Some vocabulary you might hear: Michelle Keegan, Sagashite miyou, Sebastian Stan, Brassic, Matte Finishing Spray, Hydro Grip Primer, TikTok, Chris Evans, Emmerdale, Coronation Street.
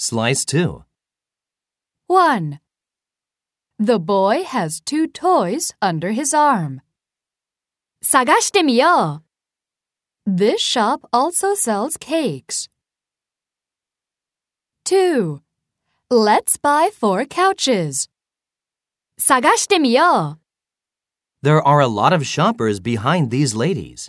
Slice 2. 1. The boy has two toys under his arm. Sagashite miyou. This shop also sells cakes. 2. Let's buy 4 couches. Sagashite miyou. There are a lot of shoppers behind these ladies.